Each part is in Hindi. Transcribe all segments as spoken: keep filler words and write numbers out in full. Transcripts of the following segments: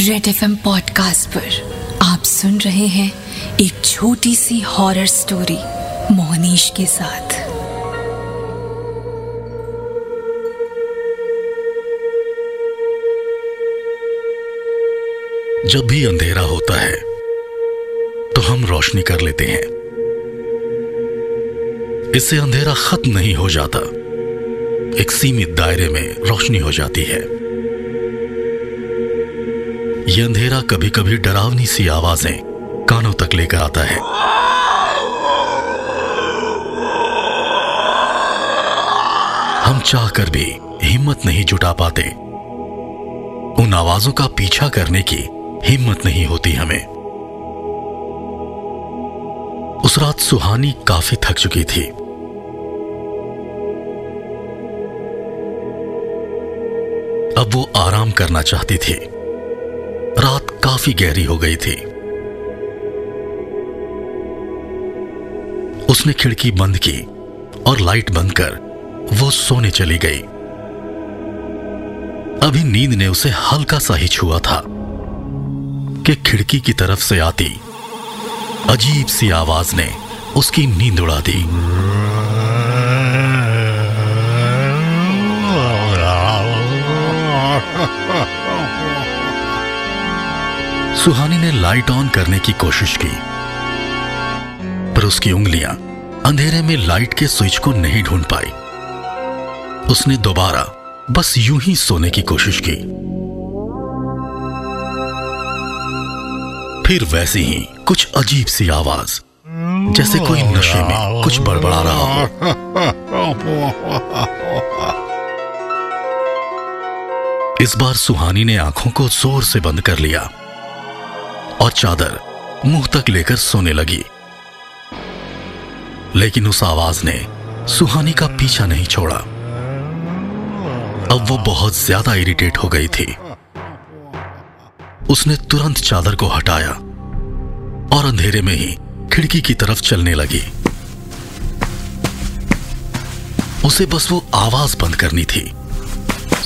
रेड एफ एम पॉडकास्ट पर आप सुन रहे हैं एक छोटी सी हॉरर स्टोरी मोहनीश के साथ। जब भी अंधेरा होता है तो हम रोशनी कर लेते हैं। इससे अंधेरा खत्म नहीं हो जाता, एक सीमित दायरे में रोशनी हो जाती है। यह अंधेरा कभी कभी डरावनी सी आवाजें कानों तक लेकर आता है। हम चाहकर भी हिम्मत नहीं जुटा पाते, उन आवाजों का पीछा करने की हिम्मत नहीं होती हमें। उस रात सुहानी काफी थक चुकी थी। अब वो आराम करना चाहती थी। रात काफी गहरी हो गई थी। उसने खिड़की बंद की और लाइट बंद कर वो सोने चली गई। अभी नींद ने उसे हल्का सा ही छुआ था कि खिड़की की तरफ से आती अजीब सी आवाज ने उसकी नींद उड़ा दी। सुहानी ने लाइट ऑन करने की कोशिश की, पर उसकी उंगलियां अंधेरे में लाइट के स्विच को नहीं ढूंढ पाई। उसने दोबारा बस यूं ही सोने की कोशिश की। फिर वैसी ही कुछ अजीब सी आवाज, जैसे कोई नशे में कुछ बड़बड़ा रहा हो। इस बार सुहानी ने आंखों को जोर से बंद कर लिया और चादर मुंह तक लेकर सोने लगी, लेकिन उस आवाज ने सुहानी का पीछा नहीं छोड़ा। अब वो बहुत ज्यादा इरिटेट हो गई थी। उसने तुरंत चादर को हटाया और अंधेरे में ही खिड़की की तरफ चलने लगी। उसे बस वो आवाज बंद करनी थी।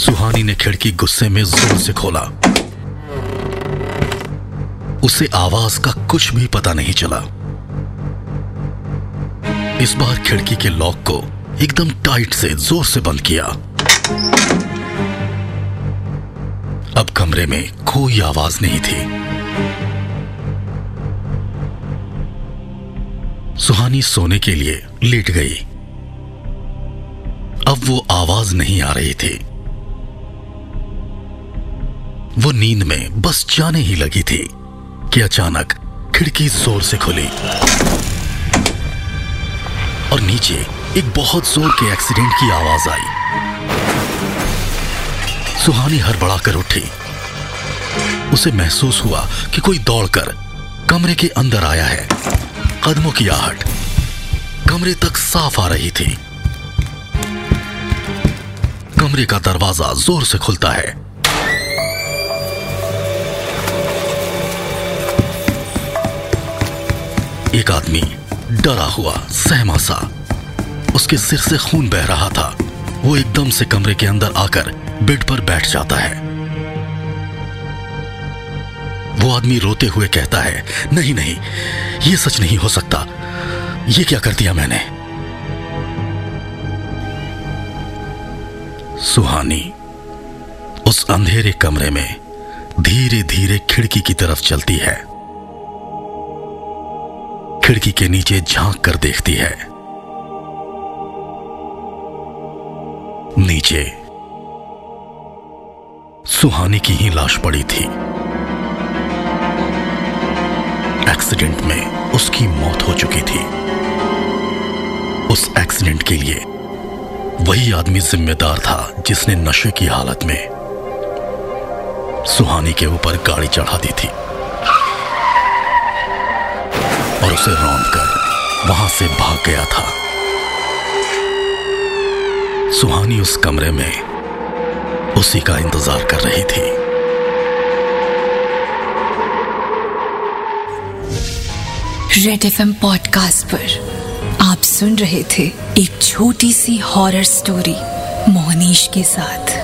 सुहानी ने खिड़की गुस्से में जोर से खोला। उसे आवाज का कुछ भी पता नहीं चला। इस बार खिड़की के लॉक को एकदम टाइट से जोर से बंद किया। अब कमरे में कोई आवाज नहीं थी। सुहानी सोने के लिए लेट गई। अब वो आवाज नहीं आ रही थी। वो नींद में बस जाने ही लगी थी कि अचानक खिड़की जोर से खुली और नीचे एक बहुत जोर के एक्सीडेंट की आवाज आई। सुहानी हड़बड़ाकर उठी। उसे महसूस हुआ कि कोई दौड़कर कमरे के अंदर आया है। कदमों की आहट कमरे तक साफ आ रही थी। कमरे का दरवाजा जोर से खुलता है। एक आदमी डरा हुआ सहमा सा, उसके सिर से खून बह रहा था। वो एकदम से कमरे के अंदर आकर बेड पर बैठ जाता है। वो आदमी रोते हुए कहता है, नहीं नहीं, ये सच नहीं हो सकता, ये क्या कर दिया मैंने। सुहानी उस अंधेरे कमरे में धीरे धीरे खिड़की की तरफ चलती है। खिड़की के नीचे झांक कर देखती है। नीचे सुहानी की ही लाश पड़ी थी। एक्सीडेंट में उसकी मौत हो चुकी थी। उस एक्सीडेंट के लिए वही आदमी जिम्मेदार था जिसने नशे की हालत में सुहानी के ऊपर गाड़ी चढ़ा दी थी और उसे रौंद कर वहां से भाग गया था। सुहानी उस कमरे में उसी का इंतजार कर रही थी। रेड एफ एम पॉडकास्ट पर आप सुन रहे थे एक छोटी सी हॉरर स्टोरी मोहनीश के साथ।